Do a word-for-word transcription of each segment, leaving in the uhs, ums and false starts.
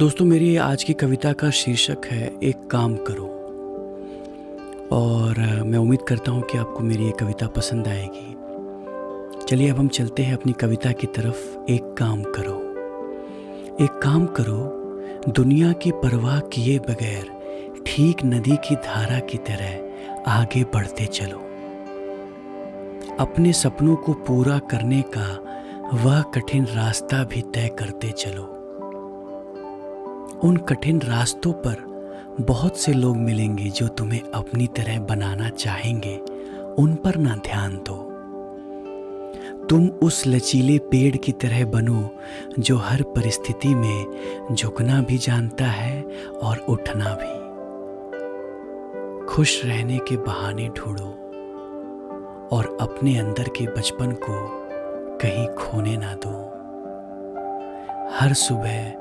दोस्तों, मेरी आज की कविता का शीर्षक है एक काम करो, और मैं उम्मीद करता हूँ कि आपको मेरी ये कविता पसंद आएगी। चलिए अब हम चलते हैं अपनी कविता की तरफ। एक काम करो, एक काम करो, दुनिया की परवाह किए बगैर ठीक नदी की धारा की तरह आगे बढ़ते चलो। अपने सपनों को पूरा करने का वह कठिन रास्ता भी तय करते चलो। उन कठिन रास्तों पर बहुत से लोग मिलेंगे जो तुम्हें अपनी तरह बनाना चाहेंगे, उन पर ना ध्यान दो। तुम उस लचीले पेड़ की तरह बनो जो हर परिस्थिति में झुकना भी जानता है और उठना भी। खुश रहने के बहाने ढूंढो और अपने अंदर के बचपन को कहीं खोने ना दो। हर सुबह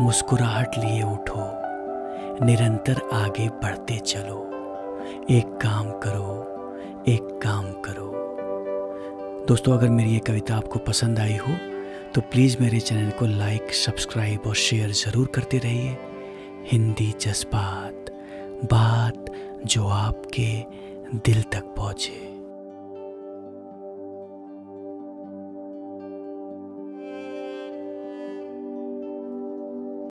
मुस्कुराहट लिए उठो, निरंतर आगे बढ़ते चलो। एक काम करो, एक काम करो। दोस्तों, अगर मेरी ये कविता आपको पसंद आई हो तो प्लीज़ मेरे चैनल को लाइक, सब्सक्राइब और शेयर ज़रूर करते रहिए। हिंदी जज्बात, बात जो आपके दिल तक पहुँचे।